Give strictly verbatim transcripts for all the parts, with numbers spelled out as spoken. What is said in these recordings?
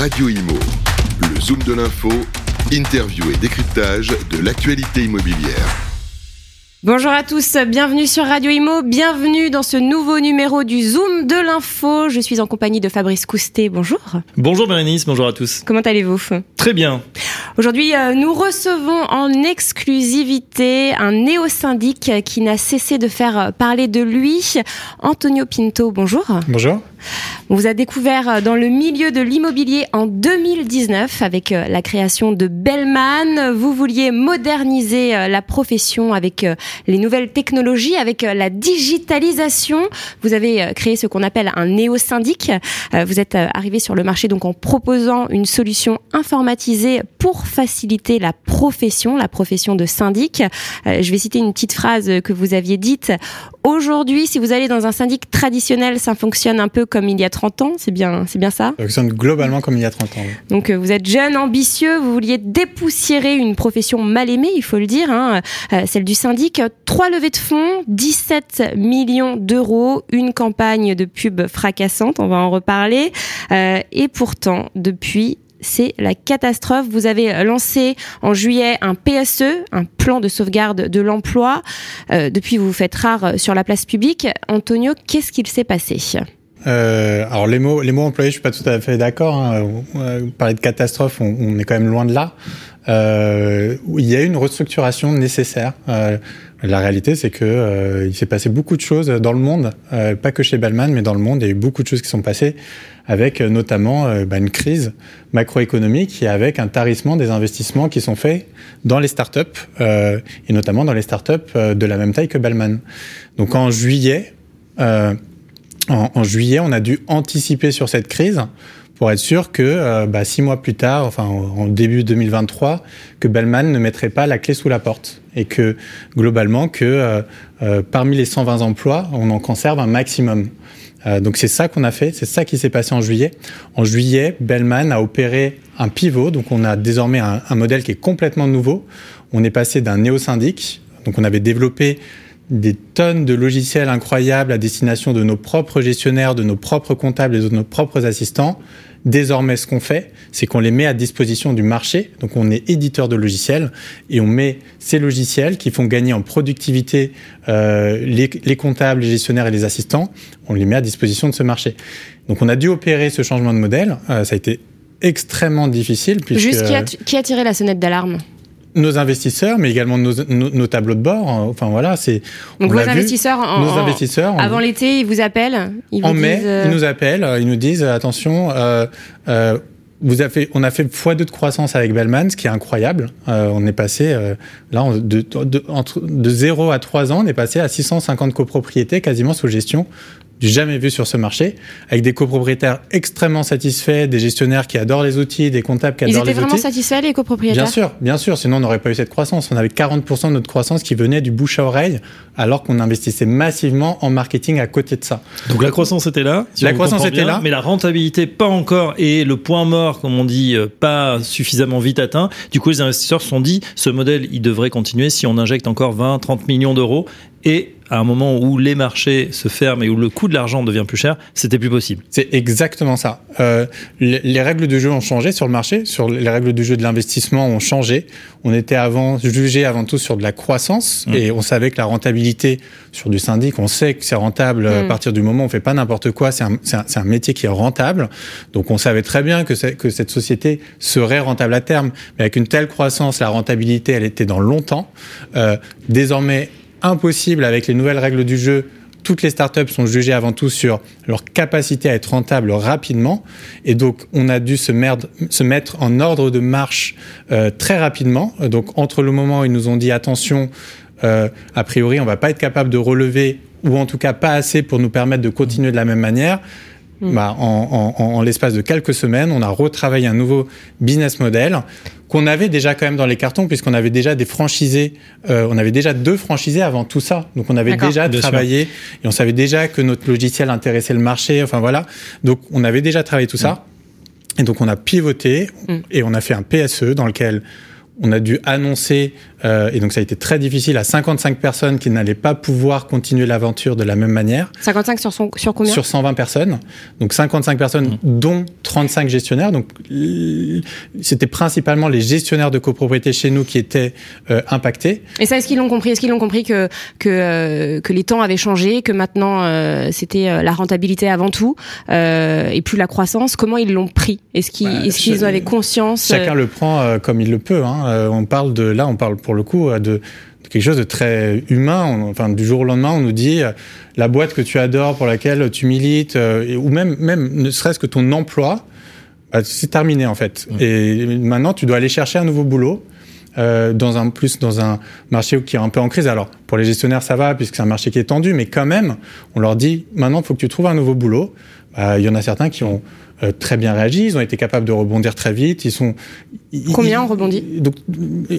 Radio Immo, le Zoom de l'info, interview et décryptage de l'actualité immobilière. Bonjour à tous, bienvenue sur Radio Immo, bienvenue dans ce nouveau numéro du Zoom de l'info. Je suis en compagnie de Fabrice Coustet, bonjour. Bonjour Berenice, bonjour à tous. Comment allez-vous ? Très bien. Aujourd'hui, nous recevons en exclusivité un néo-syndic qui n'a cessé de faire parler de lui, Antonio Pinto, bonjour. Bonjour. On vous a découvert dans le milieu de l'immobilier en deux mille dix-neuf avec la création de Bellman. Vous vouliez moderniser la profession avec les nouvelles technologies, avec la digitalisation. Vous avez créé ce qu'on appelle un néo-syndic. Vous êtes arrivé sur le marché donc en proposant une solution informatisée pour faciliter la profession, la profession de syndic. Je vais citer une petite phrase que vous aviez dite. Aujourd'hui, si vous allez dans un syndic traditionnel, ça fonctionne un peu comme il y a trente ans, c'est bien, c'est bien ça ? Ça fonctionne globalement comme il y a trente ans. Oui. Donc vous êtes jeune, ambitieux, vous vouliez dépoussiérer une profession mal aimée, il faut le dire, hein, celle du syndic. Trois levées de fonds, dix-sept millions d'euros, une campagne de pub fracassante, on va en reparler. Euh, et pourtant, depuis... c'est la catastrophe. Vous avez lancé en juillet un P S E, un plan de sauvegarde de l'emploi. Euh, depuis, vous vous faites rare sur la place publique. Antonio, qu'est-ce qu'il s'est passé ? Euh, alors les mots, les mots employés, je suis pas tout à fait d'accord. Hein. Parler de catastrophe, on, on est quand même loin de là. Euh, il y a une restructuration nécessaire. Euh, la réalité, c'est que euh, il s'est passé beaucoup de choses dans le monde, euh, pas que chez Bellman, mais dans le monde, il y a eu beaucoup de choses qui sont passées, avec euh, notamment euh, bah, une crise macroéconomique et avec un tarissement des investissements qui sont faits dans les startups euh, et notamment dans les startups euh, de la même taille que Bellman. Donc en juillet. Euh, En, en juillet, on a dû anticiper sur cette crise pour être sûr que euh, bah, six mois plus tard, enfin en début deux mille vingt-trois, que Bellman ne mettrait pas la clé sous la porte et que globalement que euh, euh, parmi les cent vingt emplois, on en conserve un maximum. Euh, donc c'est ça qu'on a fait, c'est ça qui s'est passé en juillet. En juillet, Bellman a opéré un pivot, donc on a désormais un, un modèle qui est complètement nouveau. On est passé d'un néo-syndic, donc on avait développé des tonnes de logiciels incroyables à destination de nos propres gestionnaires, de nos propres comptables et de nos propres assistants. Désormais, ce qu'on fait, c'est qu'on les met à disposition du marché. Donc, on est éditeur de logiciels et on met ces logiciels qui font gagner en productivité euh, les, les comptables, les gestionnaires et les assistants. On les met à disposition de ce marché. Donc, on a dû opérer ce changement de modèle. Euh, ça a été extrêmement difficile. Puisque... Juste, qui a, qui a tiré la sonnette d'alarme ? Nos investisseurs, mais également nos, nos, nos tableaux de bord. Enfin voilà, c'est. Donc on vos l'a investisseurs, vu. En, nos en, investisseurs, avant on... l'été, ils vous appellent. Ils en vous mai, disent... ils nous appellent, ils nous disent attention. Euh, euh, vous avez, on a fait fois deux de croissance avec Bellman, ce qui est incroyable. Euh, on est passé euh, là on, de, de, entre, de zéro à trois ans, on est passé à six cent cinquante copropriétés, quasiment sous gestion. Du jamais vu sur ce marché, avec des copropriétaires extrêmement satisfaits, des gestionnaires qui adorent les outils, des comptables qui adorent les outils. Ils étaient vraiment satisfaits, les copropriétaires ? Bien sûr, bien sûr, sinon on n'aurait pas eu cette croissance. On avait quarante pour cent de notre croissance qui venait du bouche à oreille, alors qu'on investissait massivement en marketing à côté de ça. Donc la croissance était là, si la croissance était bien, là, mais la rentabilité pas encore, et le point mort, comme on dit, pas suffisamment vite atteint. Du coup, les investisseurs se sont dit, ce modèle, il devrait continuer si on injecte encore vingt, trente millions d'euros, et à un moment où les marchés se ferment et où le coût de l'argent devient plus cher, c'était plus possible. C'est exactement ça. Euh, les règles du jeu ont changé sur le marché, sur les règles du jeu de l'investissement ont changé. On était avant jugé avant tout sur de la croissance mmh. et on savait que la rentabilité sur du syndic, on sait que c'est rentable mmh. à partir du moment où on fait pas n'importe quoi. C'est un, c'est un, c'est un métier qui est rentable. Donc on savait très bien que, c'est, que cette société serait rentable à terme. Mais avec une telle croissance, la rentabilité, elle était dans longtemps. Euh, désormais, impossible avec les nouvelles règles du jeu. Toutes les startups sont jugées avant tout sur leur capacité à être rentable rapidement. Et donc, on a dû se, merde, se mettre en ordre de marche euh, très rapidement. Donc, entre le moment où ils nous ont dit « attention, euh, a priori, on ne va pas être capable de relever ou en tout cas pas assez pour nous permettre de continuer de la même manière », bah, en, en, en l'espace de quelques semaines, on a retravaillé un nouveau business model qu'on avait déjà quand même dans les cartons puisqu'on avait déjà des franchisés, euh, on avait déjà deux franchisés avant tout ça. Donc on avait D'accord, déjà travaillé sûr. Et on savait déjà que notre logiciel intéressait le marché. Enfin voilà, donc on avait déjà travaillé tout ça. Ouais. Et donc on a pivoté mmh. et on a fait un P S E dans lequel on a dû annoncer, euh, et donc ça a été très difficile, à cinquante-cinq personnes qui n'allaient pas pouvoir continuer l'aventure de la même manière. cinquante-cinq sur, son, sur combien ? Sur cent vingt personnes. Donc cinquante-cinq personnes, mmh. dont trente-cinq gestionnaires. Donc c'était principalement les gestionnaires de copropriété chez nous qui étaient euh, impactés. Et ça, est-ce qu'ils l'ont compris ? Est-ce qu'ils l'ont compris que, que, euh, que les temps avaient changé, que maintenant euh, c'était euh, la rentabilité avant tout, euh, et plus la croissance ? Comment ils l'ont pris ? Est-ce qu'ils, bah, est-ce qu'ils avaient conscience ? Chacun euh... le prend euh, comme il le peut, hein. Euh, on parle de, là, on parle pour le coup de, de quelque chose de très humain. On, enfin, du jour au lendemain, on nous dit euh, la boîte que tu adores, pour laquelle tu milites, euh, et, ou même, même ne serait-ce que ton emploi, bah, c'est terminé en fait. Mmh. Et maintenant, tu dois aller chercher un nouveau boulot. Euh, dans un plus dans un marché qui est un peu en crise. Alors pour les gestionnaires ça va puisque c'est un marché qui est tendu, mais quand même on leur dit maintenant faut que tu trouves un nouveau boulot. Bah, il y en a certains qui ont euh, très bien réagi, ils ont été capables de rebondir très vite. Ils sont ils, combien ont rebondi ? Donc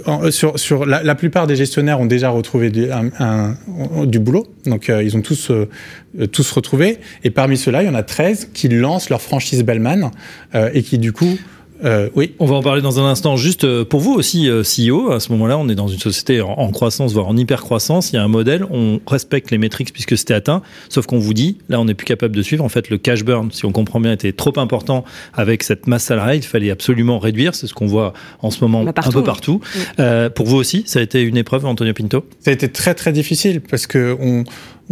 en, sur sur la, la plupart des gestionnaires ont déjà retrouvé du, un, un, un, du boulot. Donc euh, ils ont tous euh, tous retrouvé. Et parmi ceux-là il y en a treize qui lancent leur franchise Bellman euh, et qui du coup Euh, oui, on va en parler dans un instant. Juste pour vous aussi, C E O, à ce moment-là, on est dans une société en croissance, voire en hyper-croissance. Il y a un modèle, on respecte les métriques puisque c'était atteint, sauf qu'on vous dit, là, on n'est plus capable de suivre. En fait, le cash burn, si on comprend bien, était trop important avec cette masse salariale. Il fallait absolument réduire. C'est ce qu'on voit en ce moment partout, un peu partout. Oui. Euh, pour vous aussi, ça a été une épreuve, Antonio Pinto ? Ça a été très, très difficile parce que on...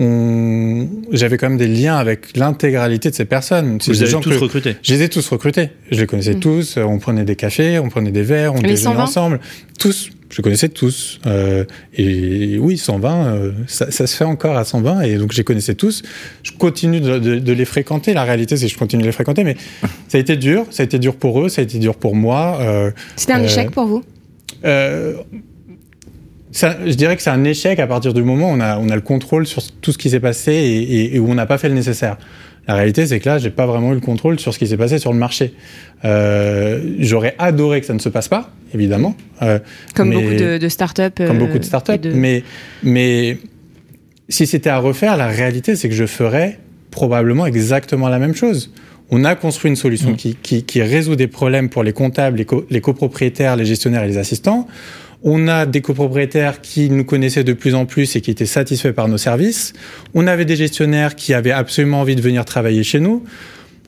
On... j'avais quand même des liens avec l'intégralité de ces personnes. C'est vous les avez gens tous que... recrutés. Je les ai tous recrutés. Je les connaissais mmh. tous. On prenait des cafés, on prenait des verres, on déjeunait ensemble. Tous. Je connaissais tous. Euh, et oui, cent vingt, euh, ça, ça se fait encore à cent vingt. Et donc, je les connaissais tous. Je continue de, de, de les fréquenter. La réalité, c'est que je continue de les fréquenter. Mais ça a été dur. Ça a été dur pour eux. Ça a été dur pour moi. Euh, C'était un euh... échec pour vous euh... Ça, je dirais que c'est un échec à partir du moment où on a, on a le contrôle sur tout ce qui s'est passé et, et, et où on n'a pas fait le nécessaire. La réalité, c'est que là, j'ai pas vraiment eu le contrôle sur ce qui s'est passé sur le marché. Euh, j'aurais adoré que ça ne se passe pas, évidemment. Euh, comme, mais, beaucoup de, de start-up, euh, comme beaucoup de start-up. Comme beaucoup de start-up. Mais, mais si c'était à refaire, la réalité, c'est que je ferais probablement exactement la même chose. On a construit une solution mmh. qui, qui, qui résout des problèmes pour les comptables, les, co- les copropriétaires, les gestionnaires et les assistants. On a des copropriétaires qui nous connaissaient de plus en plus et qui étaient satisfaits par nos services. On avait des gestionnaires qui avaient absolument envie de venir travailler chez nous.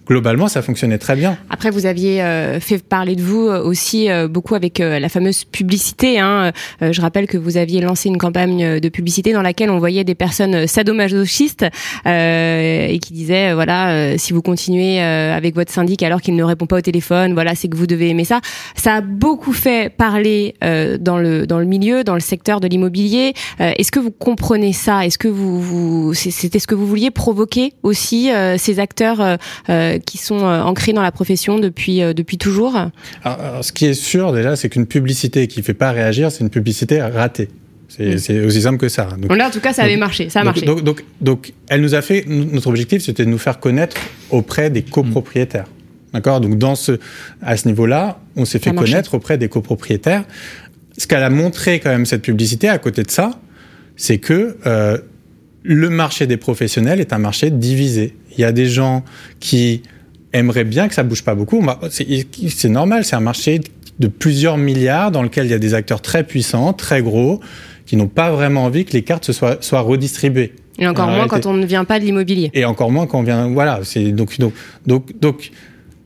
Globalement, ça fonctionnait très bien. Après, vous aviez euh, fait parler de vous euh, aussi euh, beaucoup avec euh, la fameuse publicité. Hein. Euh, je rappelle que vous aviez lancé une campagne de publicité dans laquelle on voyait des personnes sadomasochistes euh, et qui disaient, euh, voilà, euh, si vous continuez euh, avec votre syndic alors qu'il ne répond pas au téléphone, voilà, c'est que vous devez aimer ça. Ça a beaucoup fait parler euh, dans le dans le milieu, dans le secteur de l'immobilier. Euh, est-ce que vous comprenez ça ? Est-ce que vous, vous c'était ce que vous vouliez provoquer aussi euh, ces acteurs euh, euh, qui sont ancrés dans la profession depuis, euh, depuis toujours. Alors, alors, ce qui est sûr, déjà, c'est qu'une publicité qui ne fait pas réagir, c'est une publicité ratée. C'est, mmh. c'est aussi simple que ça. Donc, là, en tout cas, ça donc, avait marché. Ça a donc, marché. Donc, donc, donc, elle nous a fait... Notre objectif, c'était de nous faire connaître auprès des copropriétaires. Mmh. D'accord ? Donc, dans ce, à ce niveau-là, on s'est ça fait connaître auprès des copropriétaires. Ce qu'elle a montré, quand même, cette publicité, à côté de ça, c'est que... Euh, le marché des professionnels est un marché divisé. Il y a des gens qui aimeraient bien que ça bouge pas beaucoup. C'est, c'est normal, c'est un marché de plusieurs milliards dans lequel il y a des acteurs très puissants, très gros, qui n'ont pas vraiment envie que les cartes se soient, soient redistribuées. Et encore moins quand on ne vient pas de l'immobilier. Et encore moins quand on vient, voilà. C'est donc donc donc. donc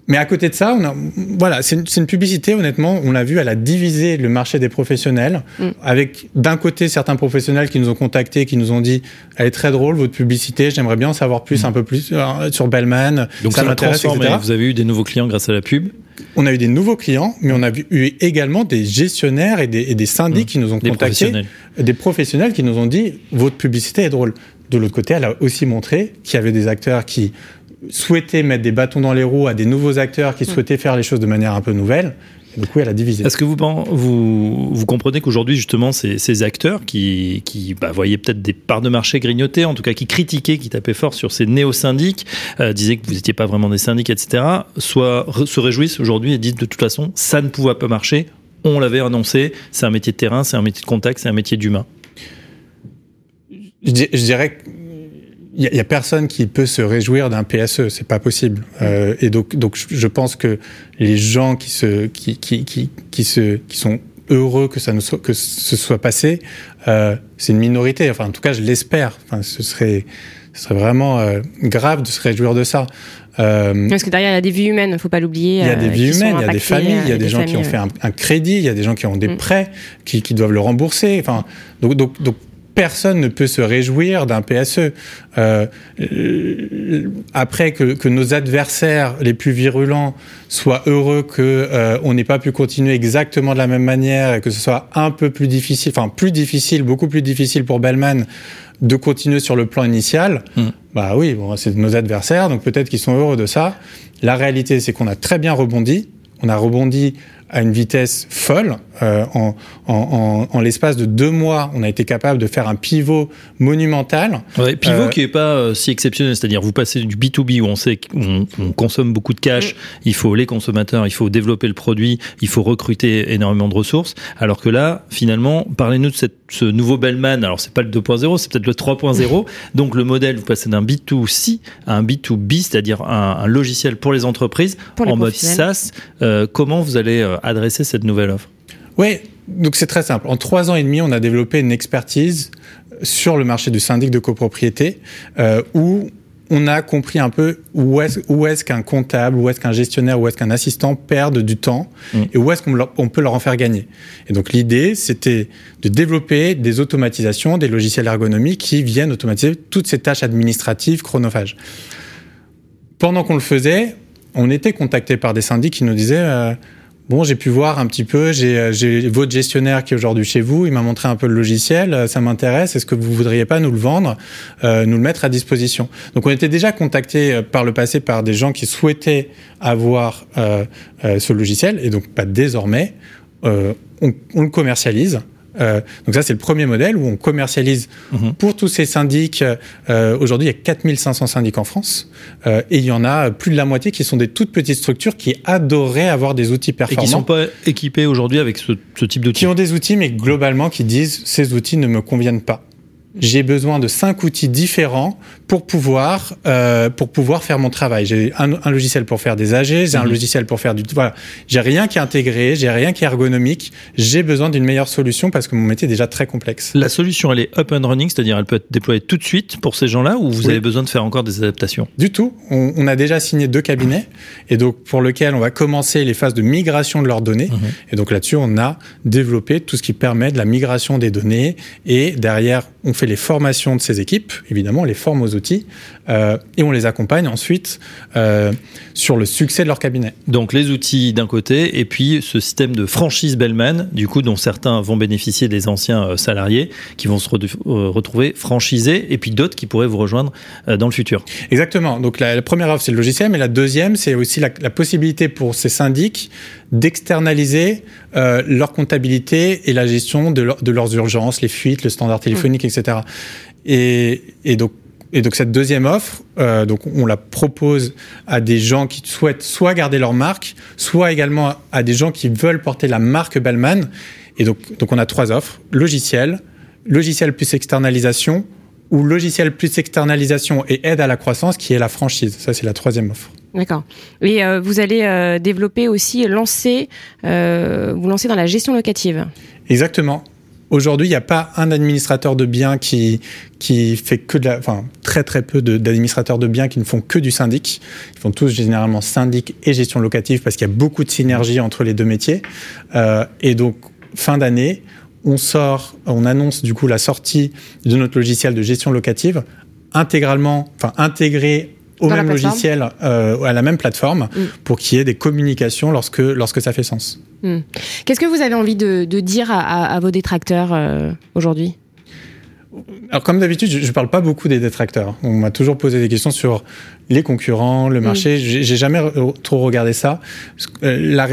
mais à côté de ça, on a, voilà, c'est une, c'est une publicité, honnêtement, on l'a vu, elle a divisé le marché des professionnels, mmh. avec d'un côté certains professionnels qui nous ont contactés, qui nous ont dit « Elle est très drôle, votre publicité, j'aimerais bien en savoir plus, mmh. un peu plus euh, sur Bellman, donc ça m'intéresse, et cetera » Vous avez eu des nouveaux clients grâce à la pub ? On a eu des nouveaux clients, mais on a eu également des gestionnaires et des, et des syndics mmh. qui nous ont contactés, des professionnels. des professionnels qui nous ont dit « Votre publicité est drôle ». De l'autre côté, elle a aussi montré qu'il y avait des acteurs qui... souhaiter mettre des bâtons dans les roues à des nouveaux acteurs qui souhaitaient faire les choses de manière un peu nouvelle. Du coup, elle a divisé. Est-ce que vous, vous, vous comprenez qu'aujourd'hui, justement, ces, ces acteurs qui, qui bah, voyaient peut-être des parts de marché grignotées, en tout cas qui critiquaient, qui tapaient fort sur ces néo-syndics, euh, disaient que vous n'étiez pas vraiment des syndics, et cetera, soit, se réjouissent aujourd'hui et disent de toute façon, ça ne pouvait pas marcher, on l'avait annoncé, c'est un métier de terrain, c'est un métier de contact, c'est un métier d'humain. Je, je dirais que il y a personne qui peut se réjouir d'un P S E, c'est pas possible. Euh, et donc, donc, je pense que les gens qui se, qui, qui, qui, qui se, qui sont heureux que ça nous soit, que ce soit passé, euh, c'est une minorité. Enfin, en tout cas, je l'espère. Enfin, ce serait, ce serait vraiment euh, grave de se réjouir de ça. Euh, Parce que derrière, il y a des vies humaines, il ne faut pas l'oublier. Il y a des vies humaines, il y a des familles, il y a des gens familles, qui ont ouais. fait un, un crédit, il y a des gens qui ont des prêts, mmh. qui, qui doivent le rembourser. Enfin, donc, donc, donc personne ne peut se réjouir d'un P S E. Euh, après, que, que nos adversaires les plus virulents soient heureux qu'on euh, n'ait pas pu continuer exactement de la même manière et que ce soit un peu plus difficile, enfin plus difficile, beaucoup plus difficile pour Bellman de continuer sur le plan initial, mmh. bah oui, bon, c'est nos adversaires, donc peut-être qu'ils sont heureux de ça. La réalité, c'est qu'on a très bien rebondi. On a rebondi à une vitesse folle. Euh, en, en, en, en l'espace de deux mois, on a été capable de faire un pivot monumental. Ouais, pivot euh, qui n'est pas euh, si exceptionnel. C'est-à-dire, vous passez du B deux B où on sait qu'on on consomme beaucoup de cash, mmh. il faut les consommateurs, il faut développer le produit, il faut recruter énormément de ressources. Alors que là, finalement, parlez-nous de cette, ce nouveau Bellman. Alors, c'est pas le deux point zéro, c'est peut-être le trois point zéro. Donc, le modèle, vous passez d'un B deux C à un B deux B, c'est-à-dire un, un logiciel pour les entreprises pour les en mode SaaS. Euh, comment vous allez euh, adresser cette nouvelle offre? Oui, donc c'est très simple. En trois ans et demi, on a développé une expertise sur le marché du syndic de copropriété euh, où on a compris un peu où est-ce, où est-ce qu'un comptable, où est-ce qu'un gestionnaire, où est-ce qu'un assistant perdent du temps mmh. et où est-ce qu'on leur, on peut leur en faire gagner. Et donc l'idée, c'était de développer des automatisations, des logiciels ergonomiques qui viennent automatiser toutes ces tâches administratives chronophages. Pendant qu'on le faisait, on était contacté par des syndics qui nous disaient... Euh, Bon, j'ai pu voir un petit peu, j'ai, j'ai votre gestionnaire qui est aujourd'hui chez vous, il m'a montré un peu le logiciel, ça m'intéresse, est-ce que vous voudriez pas nous le vendre, euh, nous le mettre à disposition? Donc on était déjà contacté par le passé par des gens qui souhaitaient avoir euh, euh, ce logiciel, et donc bah, désormais, euh, on, on le commercialise. Euh, donc ça, c'est le premier modèle où on commercialise mmh. pour tous ces syndics. Euh, aujourd'hui, il y a quatre mille cinq cents syndics en France euh, et il y en a plus de la moitié qui sont des toutes petites structures qui adoraient avoir des outils performants. Et qui ne sont pas équipés aujourd'hui avec ce, ce type d'outils. Qui ont des outils, mais globalement, qui disent « ces outils ne me conviennent pas ». J'ai besoin de cinq outils différents pour pouvoir euh, pour pouvoir faire mon travail. J'ai un, un logiciel pour faire des A G, j'ai mmh. un logiciel pour faire du voilà. J'ai rien qui est intégré, j'ai rien qui est ergonomique. J'ai besoin d'une meilleure solution parce que mon métier est déjà très complexe. La solution, elle est up and running, c'est-à-dire elle peut être déployée tout de suite pour ces gens-là, ou vous oui. avez besoin de faire encore des adaptations? Du tout. On, on a déjà signé deux cabinets et donc pour lesquels on va commencer les phases de migration de leurs données. Mmh. Et donc là-dessus, on a développé tout ce qui permet de la migration des données et derrière, on fait les formations de ces équipes, évidemment, on les forme aux outils euh, et on les accompagne ensuite euh, sur le succès de leur cabinet. Donc les outils d'un côté et puis ce système de franchise Bellman, du coup dont certains vont bénéficier des anciens salariés qui vont se re- retrouver franchisés et puis d'autres qui pourraient vous rejoindre euh, dans le futur. Exactement. Donc la, la première offre, c'est le logiciel, mais la deuxième, c'est aussi la, la possibilité pour ces syndics d'externaliser euh, leur comptabilité et la gestion de, leur, de leurs urgences, les fuites, le standard téléphonique, mmh. et cetera. Et, et, donc, et donc cette deuxième offre, euh, donc on la propose à des gens qui souhaitent soit garder leur marque, soit également à, à des gens qui veulent porter la marque Bellman. Et donc, donc on a trois offres, logiciel, logiciel plus externalisation, ou logiciel plus externalisation et aide à la croissance, qui est la franchise. Ça, c'est la troisième offre. D'accord. Et euh, vous allez euh, développer aussi, lancer, euh, vous lancer dans la gestion locative. Exactement. Aujourd'hui, il n'y a pas un administrateur de biens qui qui fait que de la, enfin très très peu de, d'administrateurs de biens qui ne font que du syndic. Ils font tous généralement syndic et gestion locative parce qu'il y a beaucoup de synergie entre les deux métiers. Euh, et donc fin d'année, on sort, on annonce du coup la sortie de notre logiciel de gestion locative intégralement, enfin intégré au dans même logiciel, euh, à la même plateforme, mm. pour qu'il y ait des communications lorsque lorsque ça fait sens. Hum. Qu'est-ce que vous avez envie de, de dire à, à, à vos détracteurs euh, aujourd'hui ? Alors, comme d'habitude, je ne parle pas beaucoup des détracteurs. On m'a toujours posé des questions sur les concurrents, le marché. Mmh. J'ai, j'ai jamais re- trop regardé ça. La,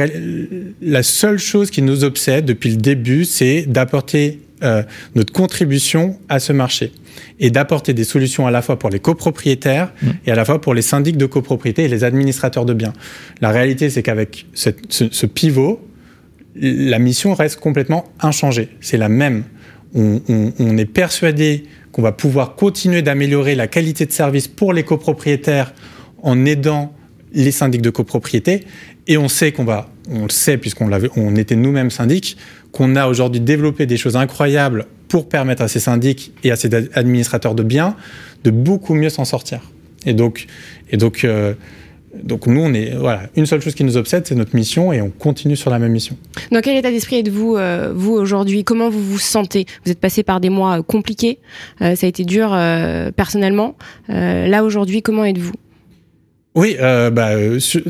la seule chose qui nous obsède depuis le début, c'est d'apporter euh, notre contribution à ce marché et d'apporter des solutions à la fois pour les copropriétaires mmh. et à la fois pour les syndics de copropriété et les administrateurs de biens. La réalité, c'est qu'avec cette, ce, ce pivot, la mission reste complètement inchangée. C'est la même. On, on, on est persuadé qu'on va pouvoir continuer d'améliorer la qualité de service pour les copropriétaires en aidant les syndics de copropriété. Et on sait qu'on va, on le sait puisqu'on l'avait, on était nous-mêmes syndics, qu'on a aujourd'hui développé des choses incroyables pour permettre à ces syndics et à ces administrateurs de biens de beaucoup mieux s'en sortir. Et donc, et donc, euh, donc nous, on est, voilà, une seule chose qui nous obsède, c'est notre mission, et on continue sur la même mission. Dans quel état d'esprit êtes-vous, euh, vous, aujourd'hui ? Comment vous vous sentez ? Vous êtes passé par des mois euh, compliqués, euh, ça a été dur euh, personnellement. Euh, là, aujourd'hui, comment êtes-vous ? Oui, euh, bah,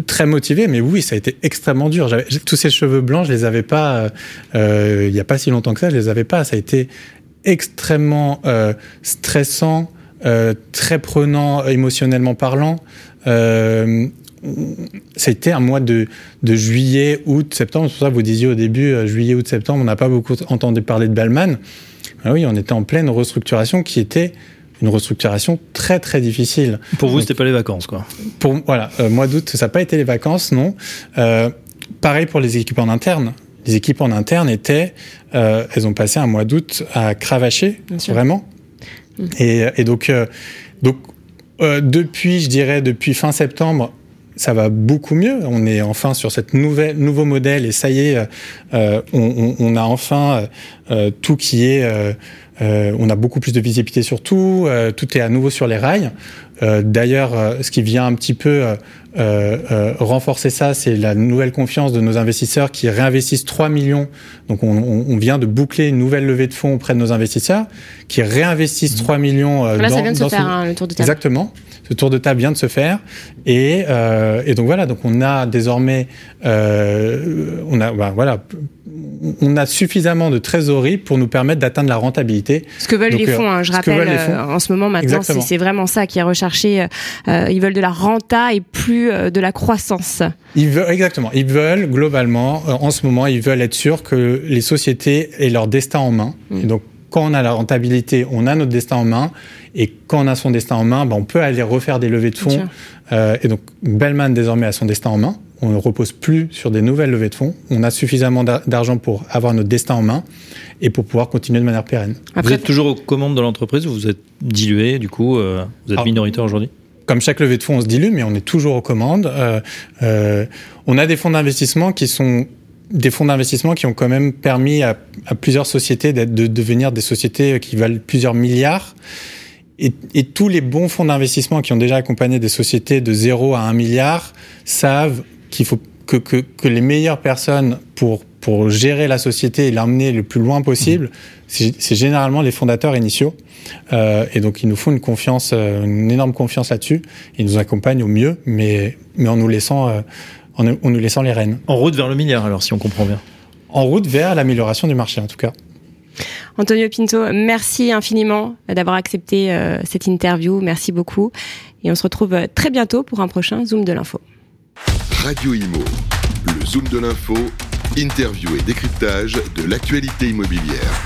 très motivé, mais oui, ça a été extrêmement dur. J'avais, tous ces cheveux blancs, je les avais pas, euh, il y a pas si longtemps que ça, je les avais pas. Ça a été extrêmement euh, stressant, euh, très prenant, émotionnellement parlant. Euh, c'était un mois de, de juillet, août, septembre. C'est pour ça que vous disiez au début, euh, juillet, août, septembre, on n'a pas beaucoup entendu parler de Bellman. Ah oui, on était en pleine restructuration qui était une restructuration très très difficile. Pour vous, donc, c'était pas les vacances, quoi. Pour voilà, euh, mois d'août, ça n'a pas été les vacances, non. Euh, pareil pour les équipes en interne. Les équipes en interne étaient, euh, elles ont passé un mois d'août à cravacher, vraiment. Mmh. Et, et donc, euh, donc euh, depuis, je dirais, depuis fin septembre, ça va beaucoup mieux. On est enfin sur cette nouvelle nouveau modèle, et ça y est, euh, on, on, on a enfin euh, tout qui est. Euh, Euh, on a beaucoup plus de visibilité sur tout, euh, tout est à nouveau sur les rails. Euh, d'ailleurs, euh, ce qui vient un petit peu euh, euh, renforcer ça, c'est la nouvelle confiance de nos investisseurs qui réinvestissent trois millions. Donc, on, on, on vient de boucler une nouvelle levée de fonds auprès de nos investisseurs qui réinvestissent trois millions. Euh, Là, dans, ça vient de se faire, ce... hein, le tour de table. Exactement. Ce tour de table vient de se faire. Et, euh, et donc, voilà. Donc, on a désormais... Euh, on a... Bah, voilà... on a suffisamment de trésorerie pour nous permettre d'atteindre la rentabilité. Ce que veulent donc, les fonds, hein, je rappelle, euh, en ce moment, maintenant, c'est, c'est vraiment ça qui est recherché. Euh, ils veulent de la renta et plus euh, de la croissance. Ils veulent, exactement. Ils veulent, globalement, euh, en ce moment, ils veulent être sûrs que les sociétés aient leur destin en main. Mmh. Et donc, quand on a la rentabilité, on a notre destin en main. Et quand on a son destin en main, ben, on peut aller refaire des levées de fonds. Euh, et donc, Bellman, désormais, a son destin en main. On ne repose plus sur des nouvelles levées de fonds. On a suffisamment d'argent pour avoir notre destin en main et pour pouvoir continuer de manière pérenne. Après, vous êtes toujours aux commandes de l'entreprise ou vous êtes dilué, du coup, euh, vous êtes alors, minoritaire aujourd'hui ? Comme chaque levée de fonds, on se dilue, mais on est toujours aux commandes. Euh, euh, on a des fonds d'investissement qui sont des fonds d'investissement qui ont quand même permis à, à plusieurs sociétés d'être, de devenir des sociétés qui valent plusieurs milliards. Et, et tous les bons fonds d'investissement qui ont déjà accompagné des sociétés de zéro à un milliard savent qu'il faut que, que, que les meilleures personnes pour, pour gérer la société et l'emmener le plus loin possible, mmh. c'est, c'est généralement les fondateurs initiaux. Euh, et donc, ils nous font une confiance, une énorme confiance là-dessus. Ils nous accompagnent au mieux, mais, mais en nous laissant, euh, en, en nous laissant les rênes. En route vers le milliard, alors, si on comprend bien. En route vers l'amélioration du marché, en tout cas. Antonio Pinto, merci infiniment d'avoir accepté euh, cette interview. Merci beaucoup. Et on se retrouve très bientôt pour un prochain Zoom de l'Info. Radio Immo, le Zoom de l'info, interview et décryptage de l'actualité immobilière.